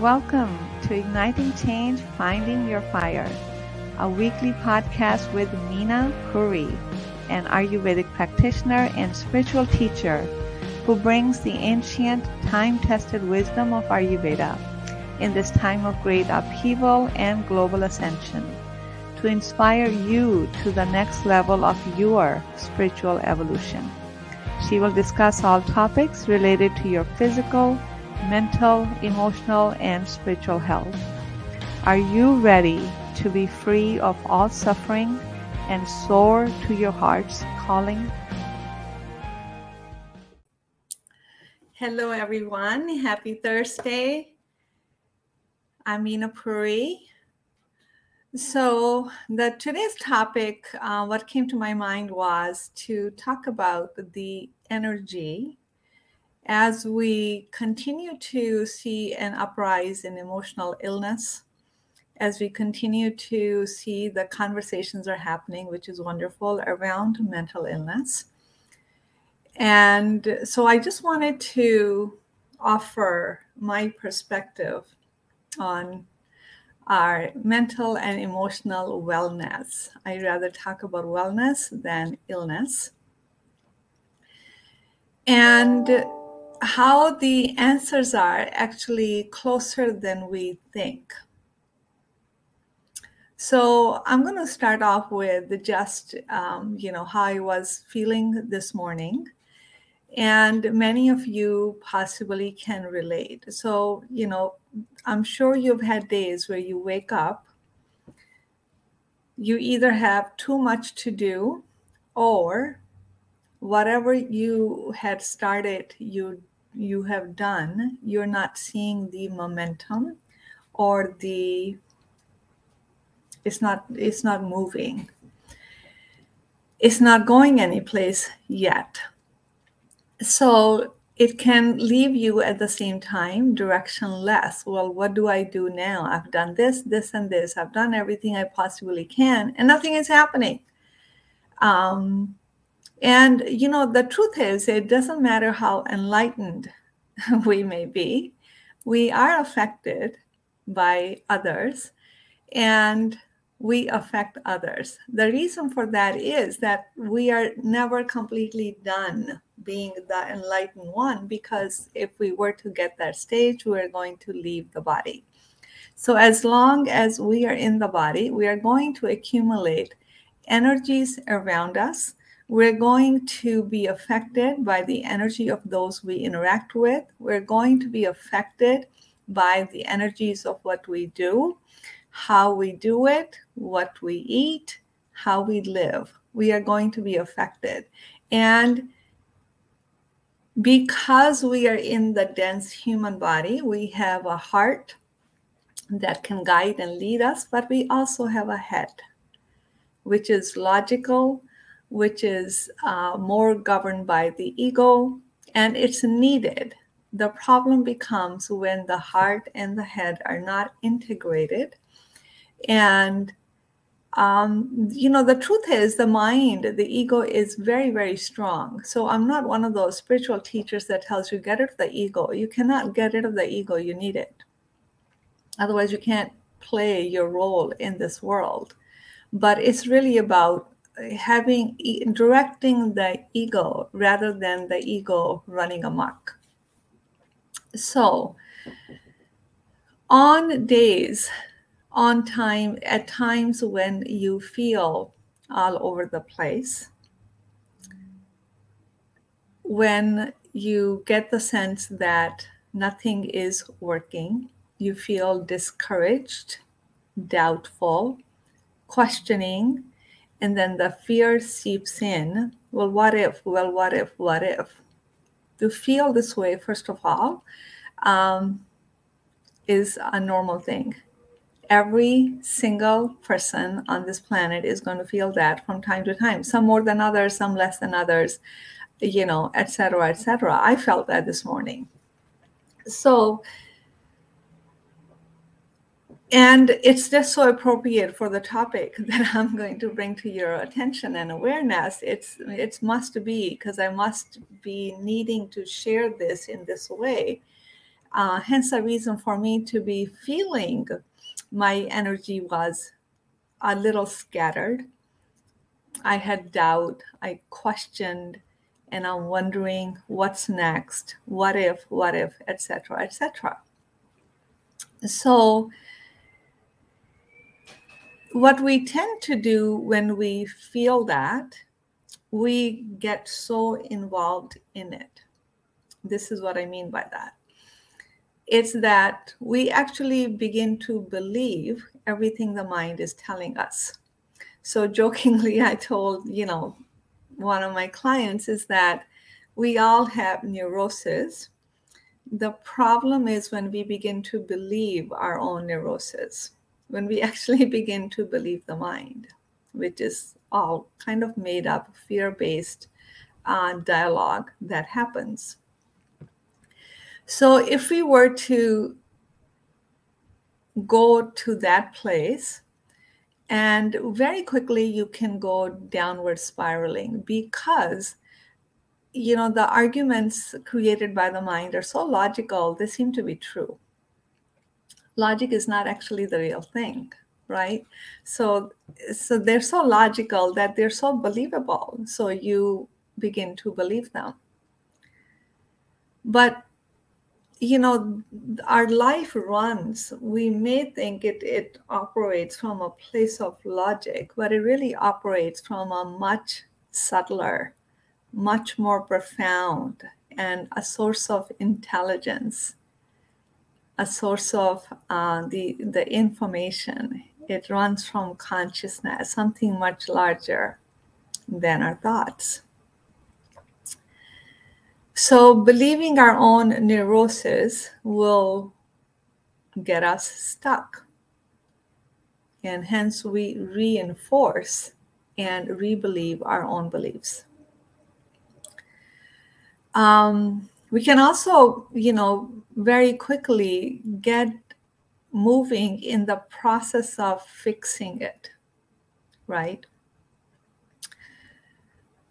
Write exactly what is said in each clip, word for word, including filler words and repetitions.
Welcome to Igniting Change, Finding Your Fire, a weekly podcast with Nina Puri, an Ayurvedic practitioner and spiritual teacher who brings the ancient, time-tested wisdom of Ayurveda in this time of great upheaval and global ascension to inspire you to the next level of your spiritual evolution. She will discuss all topics related to your physical, mental, emotional, and spiritual health. Are you ready to be free of all suffering and soar to your heart's calling? Hello, everyone. Happy Thursday. I'm Nina Puri. So the today's topic, uh, what came to my mind was to talk about the energy. As we continue to see an uprise in emotional illness, as we continue to see the conversations are happening, which is wonderful, around mental illness. And so I just wanted to offer my perspective on our mental and emotional wellness. I'd rather talk about wellness than illness. And how the answers are actually closer than we think. So I'm going to start off with just, um, you know, how I was feeling this morning. And many of you possibly can relate. So, you know, I'm sure you've had days where you wake up, you either have too much to do, or whatever you had started, you you have done, you're not seeing the momentum, or the it's not it's not moving. It's not going anyplace yet. So it can leave you at the same time directionless. Well, what do I do now? I've done this, this, and this. I've done everything I possibly can, and nothing is happening. Um, and, you know, the truth is, it doesn't matter how enlightened we may be. We are affected by others, and we affect others. The reason for that is that we are never completely done being the enlightened one, because if we were to get that stage, we are going to leave the body. So as long as we are in the body, we are going to accumulate energies around us. We're going to be affected by the energy of those we interact with. We're going to be affected by the energies of what we do, how we do it, what we eat, how we live. We are going to be affected. And because we are in the dense human body, we have a heart that can guide and lead us, but we also have a head, which is logical, which is uh, more governed by the ego, and it's needed. The problem becomes when the heart and the head are not integrated. And, um, you know, the truth is the mind, the ego is very, very strong. So I'm not one of those spiritual teachers that tells you get rid of the ego. You cannot get rid of the ego. You need it. Otherwise, you can't play your role in this world. But it's really about having directing the ego rather than the ego running amok. So on days... on time, at times when you feel all over the place, when you get the sense that nothing is working, you feel discouraged, doubtful, questioning, and then the fear seeps in. Well, what if? Well, what if? What if? To feel this way, first of all, um, is a normal thing. Every single person on this planet is going to feel that from time to time, some more than others, some less than others, you know, et cetera, et cetera. I felt that this morning. So, and it's just so appropriate for the topic that I'm going to bring to your attention and awareness. It's, it's must be, because I must be needing to share this in this way. Uh, hence a reason for me to be feeling my energy was a little scattered. I had doubt, I questioned, and I'm wondering what's next, what if, what if, et cetera, et cetera. So what we tend to do when we feel that, we get so involved in it. This is what I mean by that. It's that we actually begin to believe everything the mind is telling us. So jokingly, I told, you know, one of my clients is that we all have neuroses. The problem is when we begin to believe our own neuroses, when we actually begin to believe the mind, which is all kind of made up fear-based uh, dialogue that happens. So if we were to go to that place, and very quickly you can go downward spiraling, because, you know, the arguments created by the mind are so logical, they seem to be true. Logic is not actually the real thing, right? So, so they're so logical that they're so believable. So you begin to believe them. But you know, our life runs, we may think it, it operates from a place of logic, but it really operates from a much subtler, much more profound, and a source of intelligence, a source of uh, the, the information. It runs from consciousness, something much larger than our thoughts. So believing our own neuroses will get us stuck. And hence we reinforce and rebelieve our own beliefs. Um, we can also, you know, very quickly get moving in the process of fixing it, right?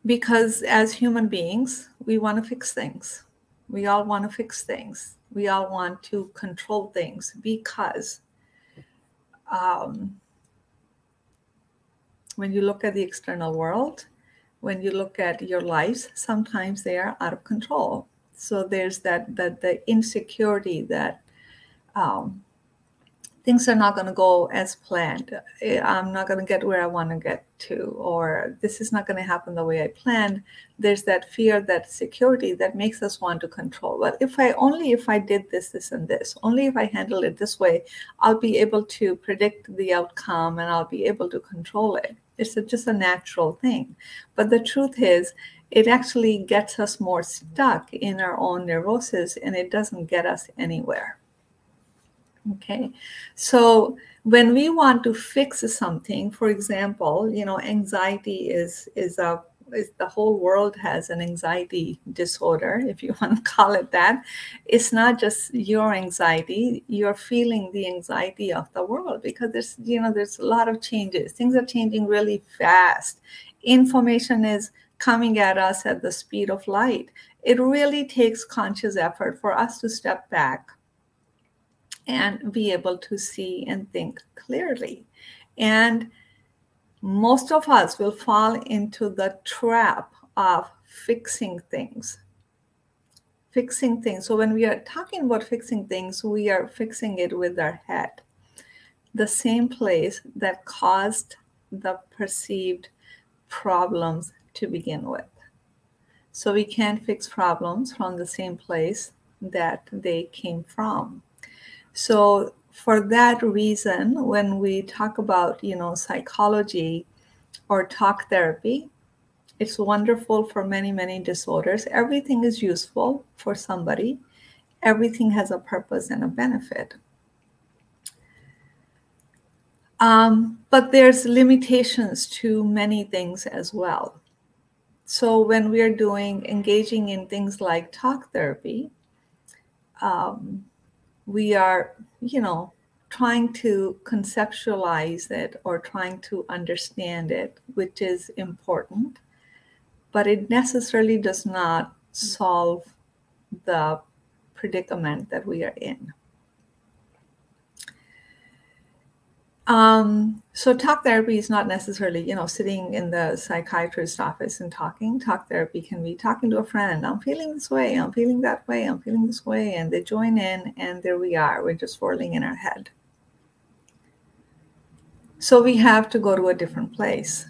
Because as human beings, we want to fix things. We all want to fix things. We all want to control things because um, when you look at the external world, when you look at your lives, sometimes they are out of control. So there's that, that the insecurity that um, things are not going to go as planned. I'm not going to get where I want to get to, or this is not going to happen the way I planned. There's that fear, that security that makes us want to control. Well, if I only if I did this, this, and this, only if I handle it this way, I'll be able to predict the outcome and I'll be able to control it. It's a, just a natural thing. But the truth is, it actually gets us more stuck in our own neuroses and it doesn't get us anywhere. Okay, so when we want to fix something, for example, you know, anxiety is is a is the whole world has an anxiety disorder, if you want to call it that. It's not just your anxiety; you're feeling the anxiety of the world because there's you know there's a lot of changes. Things are changing really fast. Information is coming at us at the speed of light. It really takes conscious effort for us to step back and be able to see and think clearly. And most of us will fall into the trap of fixing things. Fixing things. So when we are talking about fixing things, we are fixing it with our head. The same place that caused the perceived problems to begin with. So we can't fix problems from the same place that they came from. So for that reason, when we talk about, you know, psychology or talk therapy, it's wonderful for many, many disorders. Everything is useful for somebody. Everything has a purpose and a benefit. Um, but there's limitations to many things as well. So when we are doing, engaging in things like talk therapy, um, we are, you know, trying to conceptualize it or trying to understand it, which is important, but it necessarily does not solve the predicament that we are in. Um, so talk therapy is not necessarily, you know, sitting in the psychiatrist's office and talking. Talk therapy can be talking to a friend. I'm feeling this way. I'm feeling that way. I'm feeling this way. And they join in, and there we are. We're just swirling in our head. So we have to go to a different place.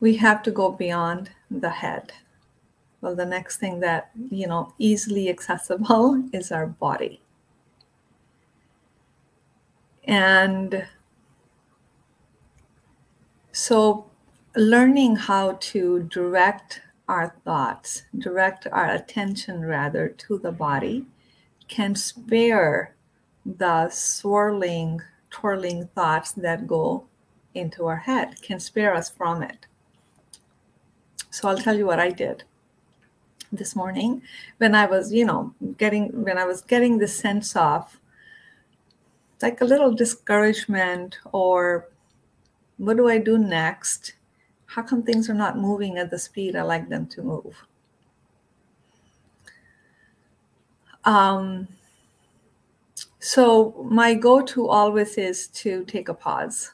We have to go beyond the head. Well, the next thing that, you know, easily accessible is our body. And so learning how to direct our thoughts, direct our attention rather to the body, can spare the swirling, twirling thoughts that go into our head, can spare us from it. So I'll tell you what I did. This morning, when I was, you know, getting, when I was getting the sense of like a little discouragement or what do I do next? How come things are not moving at the speed I like them to move? Um, so my go-to always is to take a pause.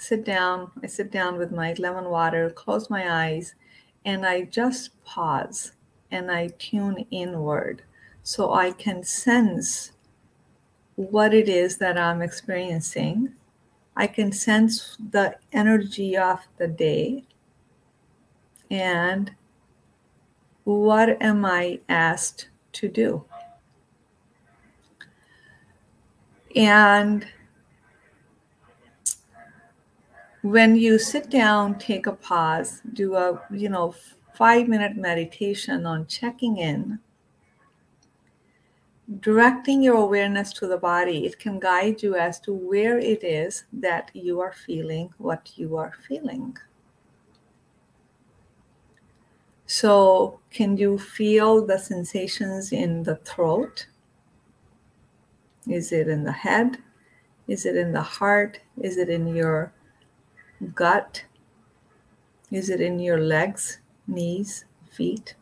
Sit down. I sit down with my lemon water, close my eyes, and I just pause and I tune inward so I can sense what it is that I'm experiencing. I can sense the energy of the day and what am I asked to do. And when you sit down, take a pause, do a, you know, five-minute meditation on checking in, directing your awareness to the body, it can guide you as to where it is that you are feeling what you are feeling. So can you feel the sensations in the throat? Is it in the head? Is it in the heart? Is it in your gut? Is it in your legs, knees, feet?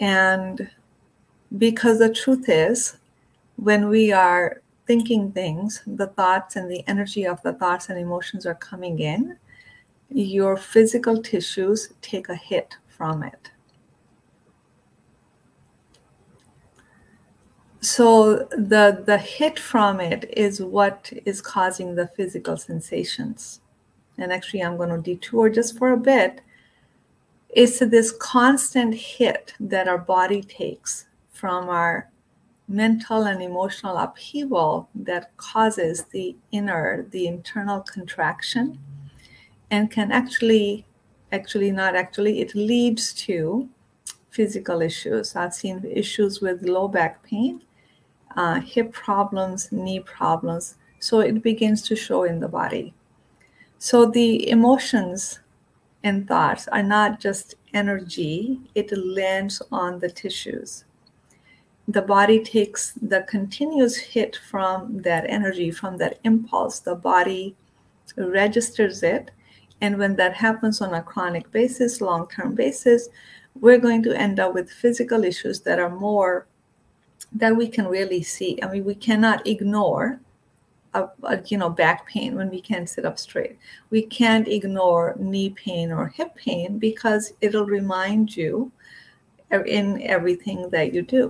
And because the truth is, when we are thinking things, the thoughts and the energy of the thoughts and emotions are coming in, your physical tissues take a hit from it. So the the hit from it is what is causing the physical sensations. And actually, I'm going to detour just for a bit. It's this constant hit that our body takes from our mental and emotional upheaval that causes the inner, the internal contraction, and can actually, actually not actually, it leads to physical issues. I've seen issues with low back pain, Uh, hip problems, knee problems. So it begins to show in the body. So the emotions and thoughts are not just energy. It lands on the tissues. The body takes the continuous hit from that energy, from that impulse. The body registers it. And when that happens on a chronic basis, long-term basis, we're going to end up with physical issues that are more that we can really see. I mean, we cannot ignore, a, a, you know, back pain when we can't sit up straight. We can't ignore knee pain or hip pain because it'll remind you in everything that you do.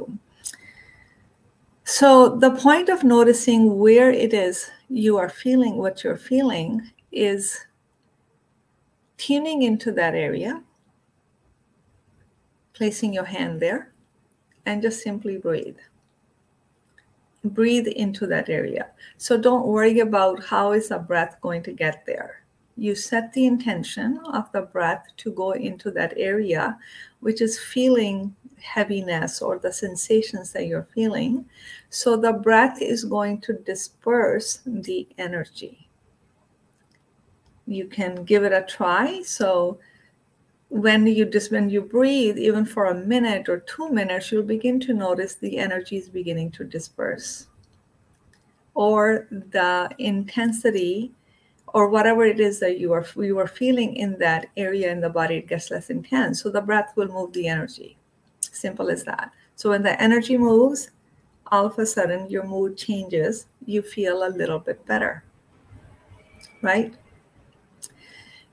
So the point of noticing where it is you are feeling what you're feeling is tuning into that area, placing your hand there, and just simply breathe. Breathe into that area. So don't worry about how is the breath going to get there. You set the intention of the breath to go into that area, which is feeling heaviness or the sensations that you're feeling. So the breath is going to disperse the energy. You can give it a try. So when you just when you breathe, even for a minute or two minutes, you'll begin to notice the energy is beginning to disperse. or the intensity or whatever it is that you are you are feeling in that area in the body, it gets less intense. So the breath will move the energy. Simple as that. So when the energy moves, all of a sudden your mood changes. You feel a little bit better, right?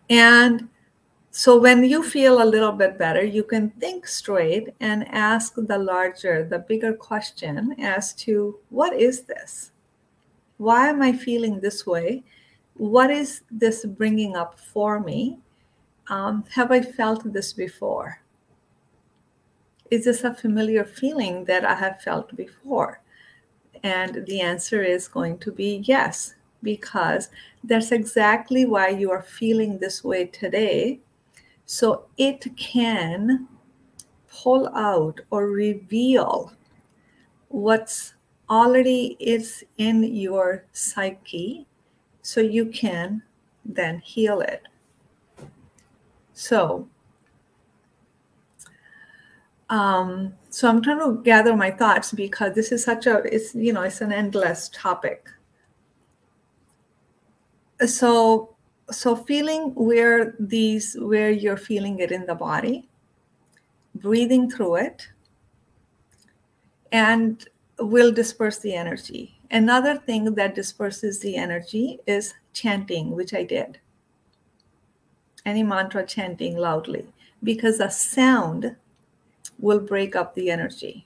And so when you feel a little bit better, you can think straight and ask the larger, the bigger question as to what is this? Why am I feeling this way? What is this bringing up for me? Um, have I felt this before? Is this a familiar feeling that I have felt before? And the answer is going to be yes, because that's exactly why you are feeling this way today. So it can pull out or reveal what's already is in your psyche, so you can then heal it. So, um, so I'm trying to gather my thoughts, because this is such a, it's, you know, it's an endless topic. So, so feeling where these, where you're feeling it in the body, breathing through it, and will disperse the energy. Another thing that disperses the energy is chanting, which I did. Any mantra chanting loudly, because a sound will break up the energy.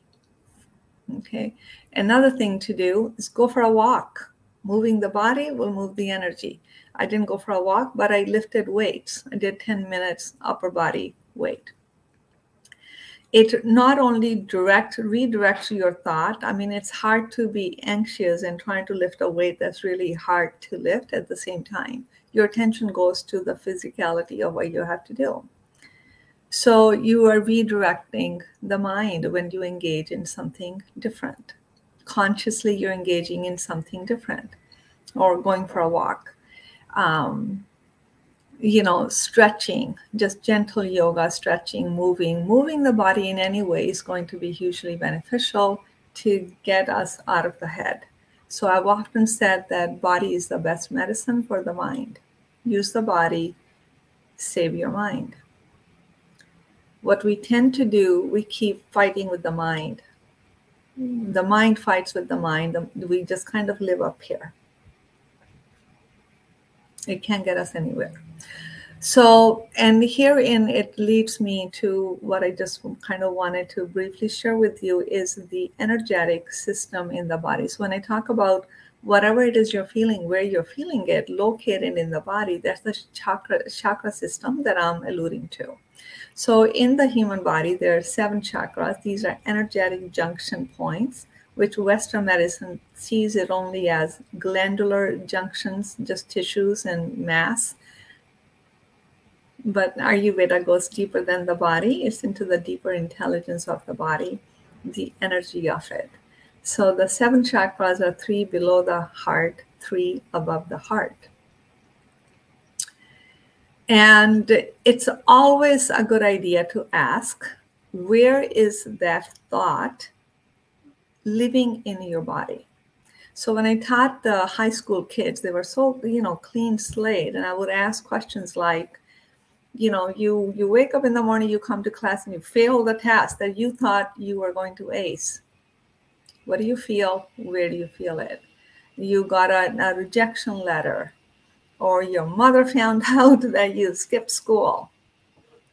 Okay. Another thing to do is go for a walk. Moving the body will move the energy. I didn't go for a walk, but I lifted weights. I did ten minutes upper body weight. It not only direct, redirects your thought. I mean, it's hard to be anxious and trying to lift a weight that's really hard to lift at the same time. Your attention goes to the physicality of what you have to do. So you are redirecting the mind when you engage in something different. Consciously, you're engaging in something different, or going for a walk. Um, you know, stretching, just gentle yoga, stretching, moving, moving the body in any way is going to be hugely beneficial to get us out of the head. So I've often said that body is the best medicine for the mind. Use the body, save your mind. What we tend to do, we keep fighting with the mind. The mind fights with the mind. We just kind of live up here. It can't get us anywhere. So, and herein it leads me to what I just kind of wanted to briefly share with you is the energetic system in the body. So when I talk about whatever it is you're feeling, where you're feeling it, located in the body, that's the chakra chakra system that I'm alluding to. So in the human body, there are seven chakras. These are energetic junction points, which Western medicine sees it only as glandular junctions, just tissues and mass. But Ayurveda goes deeper than the body. It's into the deeper intelligence of the body, the energy of it. So the seven chakras are three below the heart, three above the heart. And it's always a good idea to ask, where is that thought living in your body? So when I taught the high school kids, they were so, you know, clean slate. And I would ask questions like, you know, you, you wake up in the morning, you come to class and you fail the test that you thought you were going to ace. What do you feel? Where do you feel it? You got a, a rejection letter, or your mother found out that you skipped school.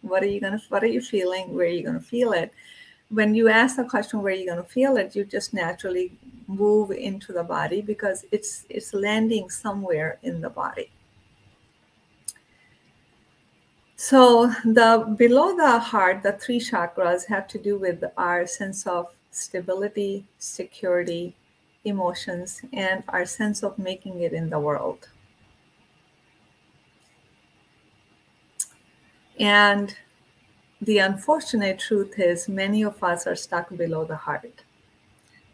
What are you going to, what are you feeling? Where are you going to feel it? When you ask the question, where are you going to feel it? You just naturally move into the body, because it's, it's landing somewhere in the body. So the below the heart, the three chakras have to do with our sense of stability, security, emotions, and our sense of making it in the world. And the unfortunate truth is many of us are stuck below the heart.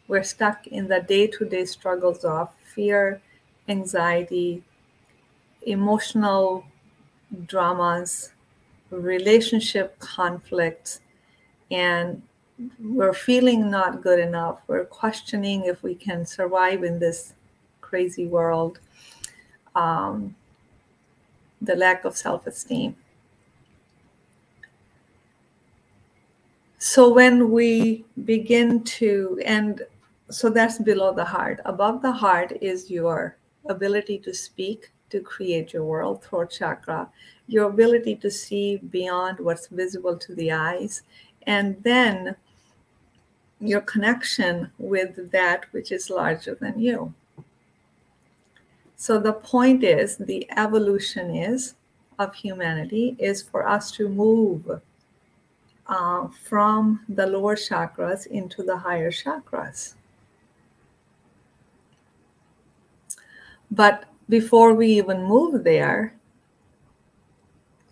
We're stuck in the day-to-day struggles of fear, anxiety, emotional dramas, relationship conflicts, and we're feeling not good enough. We're questioning if we can survive in this crazy world, um, the lack of self-esteem. So when we begin to, and so that's below the heart. Above the heart is your ability to speak, to create your world, throat chakra, your ability to see beyond what's visible to the eyes, and then your connection with that which is larger than you. So the point is, the evolution is of humanity is for us to move uh, from the lower chakras into the higher chakras. But before we even move there,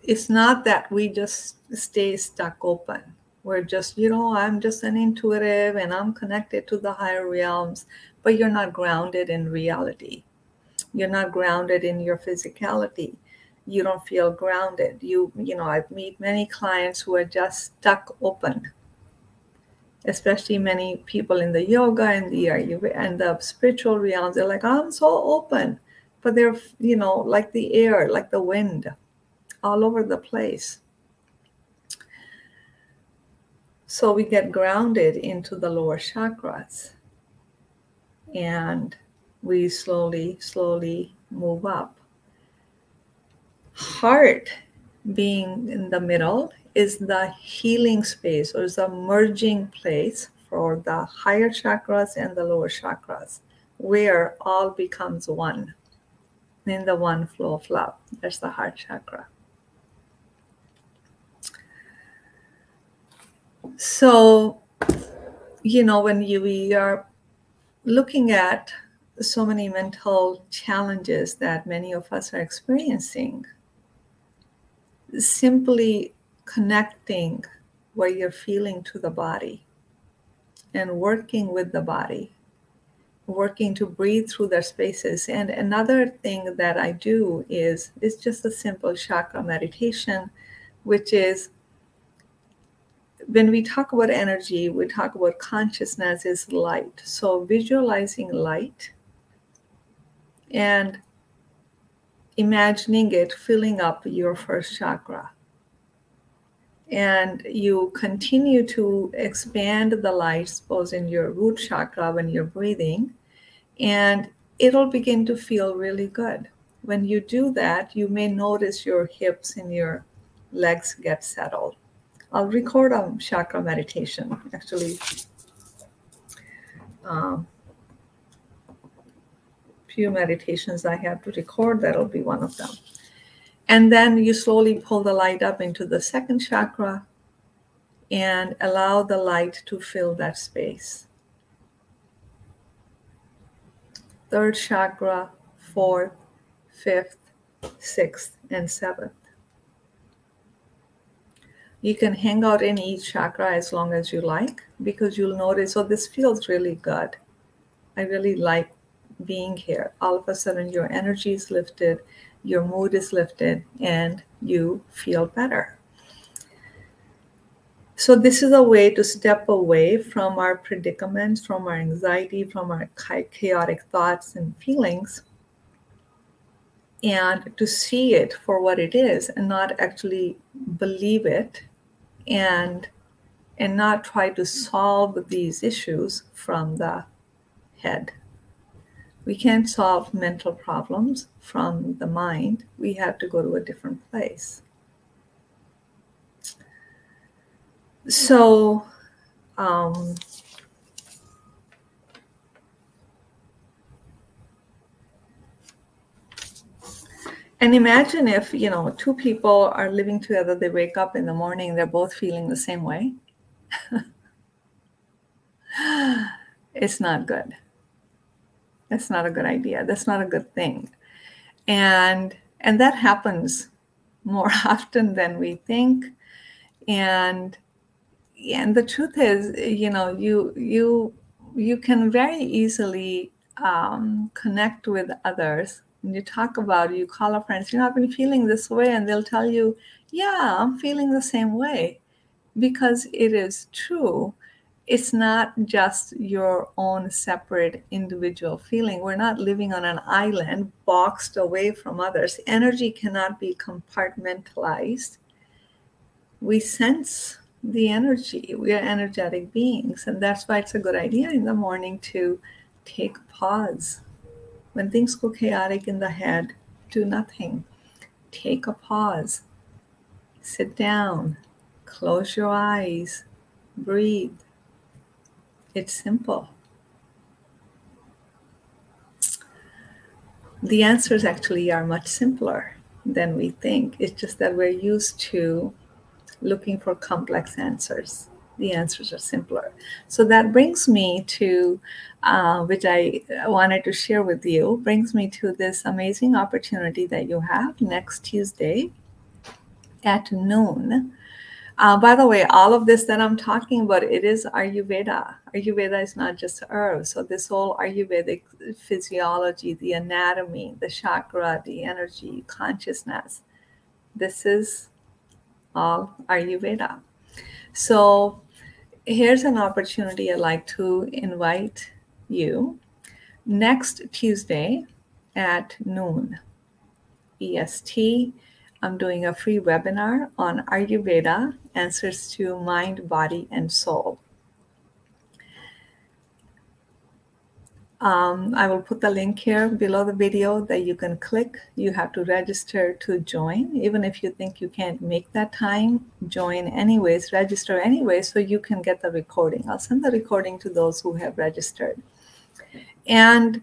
it's not that we just stay stuck open. We're just, you know, I'm just an intuitive and I'm connected to the higher realms, but you're not grounded in reality. You're not grounded in your physicality. You don't feel grounded. You, you know, I meet many clients who are just stuck open, especially many people in the yoga and the Ayurveda and the spiritual realms. They're like, I'm so open, but they're, you know, like the air, like the wind, all over the place. So we get grounded into the lower chakras and we slowly, slowly move up. Heart, being in the middle, is the healing space, or is a merging place for the higher chakras and the lower chakras, where all becomes one in the one flow of love. That's the heart chakra. So, you know, when you, we are looking at so many mental challenges that many of us are experiencing, simply connecting what you're feeling to the body and working with the body, working to breathe through their spaces. And another thing that I do is, it's just a simple chakra meditation, which is, when we talk about energy, we talk about consciousness is light. So visualizing light and imagining it filling up your first chakra. And you continue to expand the light, suppose in your root chakra when you're breathing, and it'll begin to feel really good. When you do that, you may notice your hips and your legs get settled. I'll record a chakra meditation, actually, um, few meditations I have to record, that'll be one of them. And then you slowly pull the light up into the second chakra and allow the light to fill that space. Third chakra, fourth, fifth, sixth, and seventh. You can hang out in each chakra as long as you like, because you'll notice, oh, this feels really good. I really like being here. All of a sudden, your energy is lifted, your mood is lifted, and you feel better. So this is a way to step away from our predicaments, from our anxiety, from our chaotic thoughts and feelings, and to see it for what it is and not actually believe it, and and not try to solve these issues from the head. We can't solve mental problems from the mind. We have to go to a different place. So um, and imagine if, you know, two people are living together, they wake up in the morning, they're both feeling the same way. It's not good. That's not a good idea. That's not a good thing. And and that happens more often than we think. And and the truth is, you know, you you you can very easily um, connect with others. And you talk about it, you call up friends, you know, I've been feeling this way, and they'll tell you, yeah, I'm feeling the same way, because it is true. it's not just your own separate individual feeling. We're not living on an island boxed away from others. Energy cannot be compartmentalized. We sense the energy. We are energetic beings. And that's why it's a good idea in the morning to take pause. When things go chaotic in the head, do nothing. Take a pause. Sit down. Close your eyes. Breathe. It's simple. The answers actually are much simpler than we think. It's just that we're used to looking for complex answers. The answers are simpler. So that brings me to, uh, which I wanted to share with you, brings me to this amazing opportunity that you have next Tuesday at noon. Uh, by the way, all of this that I'm talking about, it is Ayurveda. Ayurveda is not just herbs. So this whole Ayurvedic physiology, the anatomy, the chakra, the energy, consciousness, this is all Ayurveda. So here's an opportunity I'd like to invite you next Tuesday at noon E S T. I'm doing a free webinar on Ayurveda, Answers to Mind, Body, and Soul. Um, I will put the link here below the video that you can click. You have to register to join. Even if you think you can't make that time, join anyways, register anyways, so you can get the recording. I'll send the recording to those who have registered. And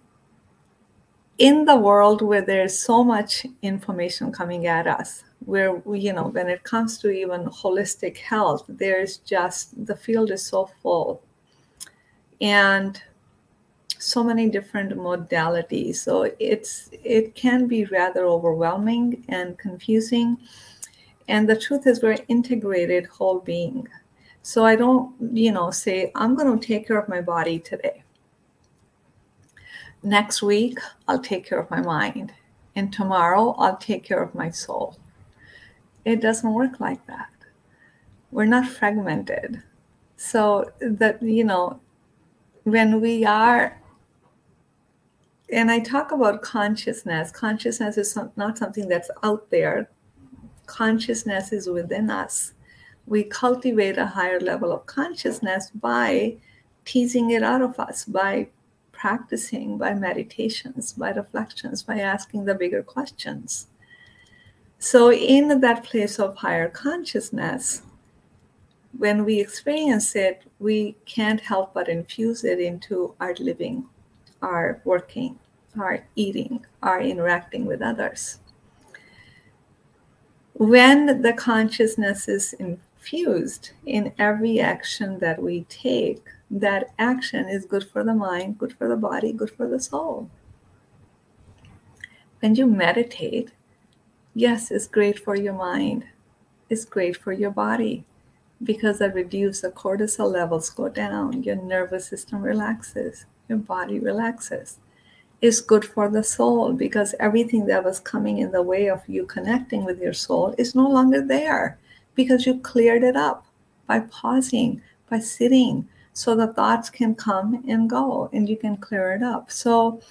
in the world where there's so much information coming at us, where, we, you know, when it comes to even holistic health, there's just, the field is so full and so many different modalities. So it's, it can be rather overwhelming and confusing. And the truth is we're integrated whole being. So I don't, you know, say, I'm going to take care of my body today. Next week, I'll take care of my mind. And tomorrow, I'll take care of my soul. It doesn't work like that. We're not fragmented. So that, you know, when we are, and I talk about consciousness, consciousness is not something that's out there. Consciousness is within us. We cultivate a higher level of consciousness by teasing it out of us, by practicing, by meditations, by reflections, by asking the bigger questions. So in that place of higher consciousness, when we experience it, we can't help but infuse it into our living, our working, our eating, our interacting with others. When the consciousness is infused in every action that we take, that action is good for the mind, good for the body, good for the soul. When you meditate, yes, it's great for your mind. It's great for your body because it reduces the cortisol levels go down. Your nervous system relaxes. Your body relaxes. It's good for the soul because everything that was coming in the way of you connecting with your soul is no longer there because you cleared it up by pausing, by sitting, so the thoughts can come and go and you can clear it up. So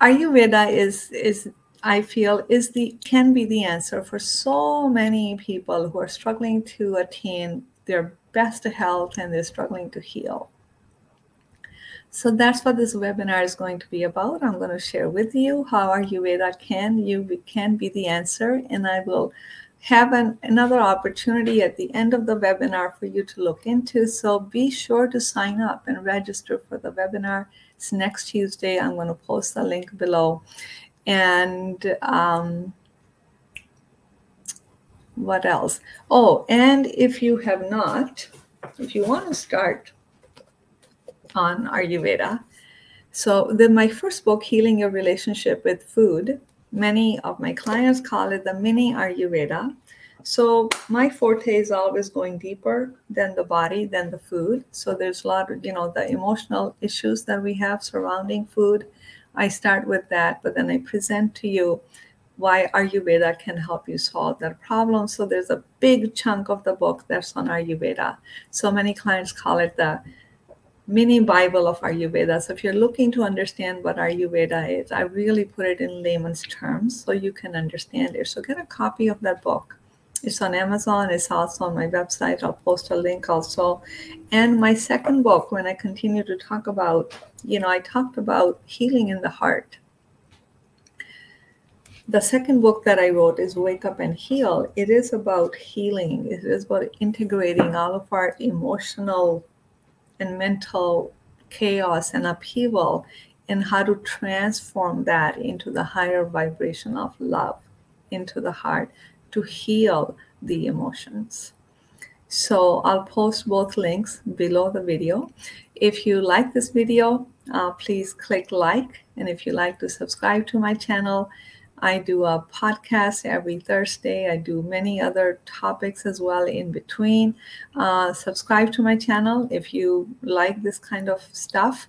Ayurveda is, is I feel, is the can be the answer for so many people who are struggling to attain their best health and they're struggling to heal. So that's what this webinar is going to be about. I'm going to share with you how Ayurveda can, you can be the answer, and I will have an, another opportunity at the end of the webinar for you to look into. So be sure to sign up and register for the webinar. It's next Tuesday. I'm going to post the link below. And um, what else? Oh, and if you have not, if you want to start on Ayurveda, so then my first book, Healing Your Relationship with Food, many of my clients call it the mini Ayurveda. So my forte is always going deeper than the body, than the food. So there's a lot of, you know, the emotional issues that we have surrounding food. I start with that, but then I present to you why Ayurveda can help you solve that problem. So there's a big chunk of the book that's on Ayurveda. So many clients call it the mini Bible of Ayurveda. So if you're looking to understand what Ayurveda is, I really put it in layman's terms so you can understand it. So get a copy of that book. It's on Amazon. It's also on my website. I'll post a link also. And my second book, when I continue to talk about, you know, I talked about healing in the heart. The second book that I wrote is Wake Up and Heal. It is about healing. It is about integrating all of our emotional and mental chaos and upheaval and how to transform that into the higher vibration of love, into the heart, to heal the emotions. So I'll post both links below the video. If you like this video, uh, please click like. And if you like to subscribe to my channel, I do a podcast every Thursday. I do many other topics as well in between. Uh, subscribe to my channel if you like this kind of stuff.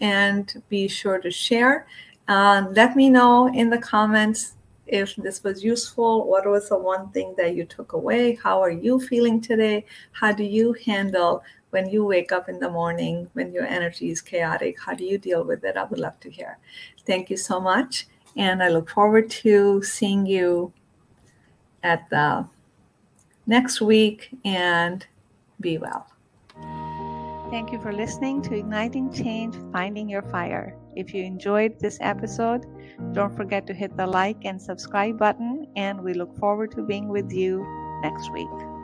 And be sure to share. Uh, let me know in the comments if this was useful. What was the one thing that you took away? How are you feeling today? How do you handle when you wake up in the morning, when your energy is chaotic? How do you deal with it? I would love to hear. Thank you so much. And I look forward to seeing you at the next week, and be well. Thank you for listening to Igniting Change, Finding Your Fire. If you enjoyed this episode, don't forget to hit the like and subscribe button, and we look forward to being with you next week.